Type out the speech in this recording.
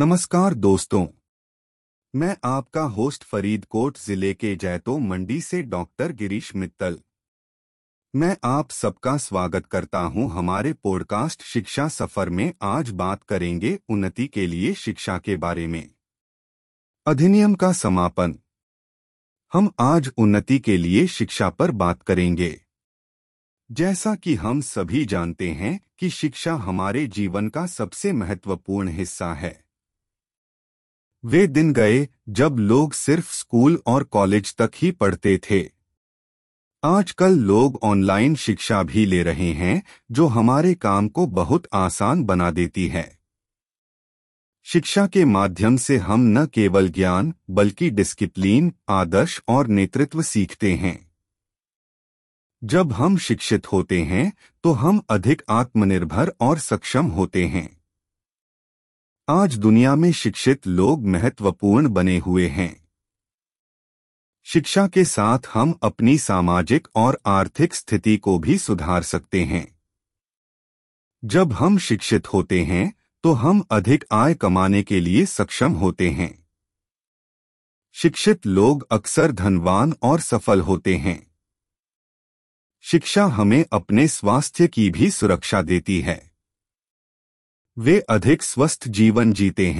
नमस्कार दोस्तों, मैं आपका होस्ट फरीदकोट जिले के जैतो मंडी से डॉक्टर गिरीश मित्तल। मैं आप सबका स्वागत करता हूं हमारे पॉडकास्ट शिक्षा सफर में। आज बात करेंगे उन्नति के लिए शिक्षा के बारे में। अधिनियम का समापन। हम आज उन्नति के लिए शिक्षा पर बात करेंगे। जैसा कि हम सभी जानते हैं कि शिक्षा हमारे जीवन का सबसे महत्वपूर्ण हिस्सा है। वे दिन गए जब लोग सिर्फ स्कूल और कॉलेज तक ही पढ़ते थे। आजकल लोग ऑनलाइन शिक्षा भी ले रहे हैं, जो हमारे काम को बहुत आसान बना देती है। शिक्षा के माध्यम से हम न केवल ज्ञान बल्कि डिसिप्लिन, आदर्श और नेतृत्व सीखते हैं। जब हम शिक्षित होते हैं तो हम अधिक आत्मनिर्भर और सक्षम होते हैं। आज दुनिया में शिक्षित लोग महत्वपूर्ण बने हुए हैं। शिक्षा के साथ हम अपनी सामाजिक और आर्थिक स्थिति को भी सुधार सकते हैं। जब हम शिक्षित होते हैं तो हम अधिक आय कमाने के लिए सक्षम होते हैं। शिक्षित लोग अक्सर धनवान और सफल होते हैं। शिक्षा हमें अपने स्वास्थ्य की भी सुरक्षा देती है। वे अधिक स्वस्थ जीवन जीते हैं।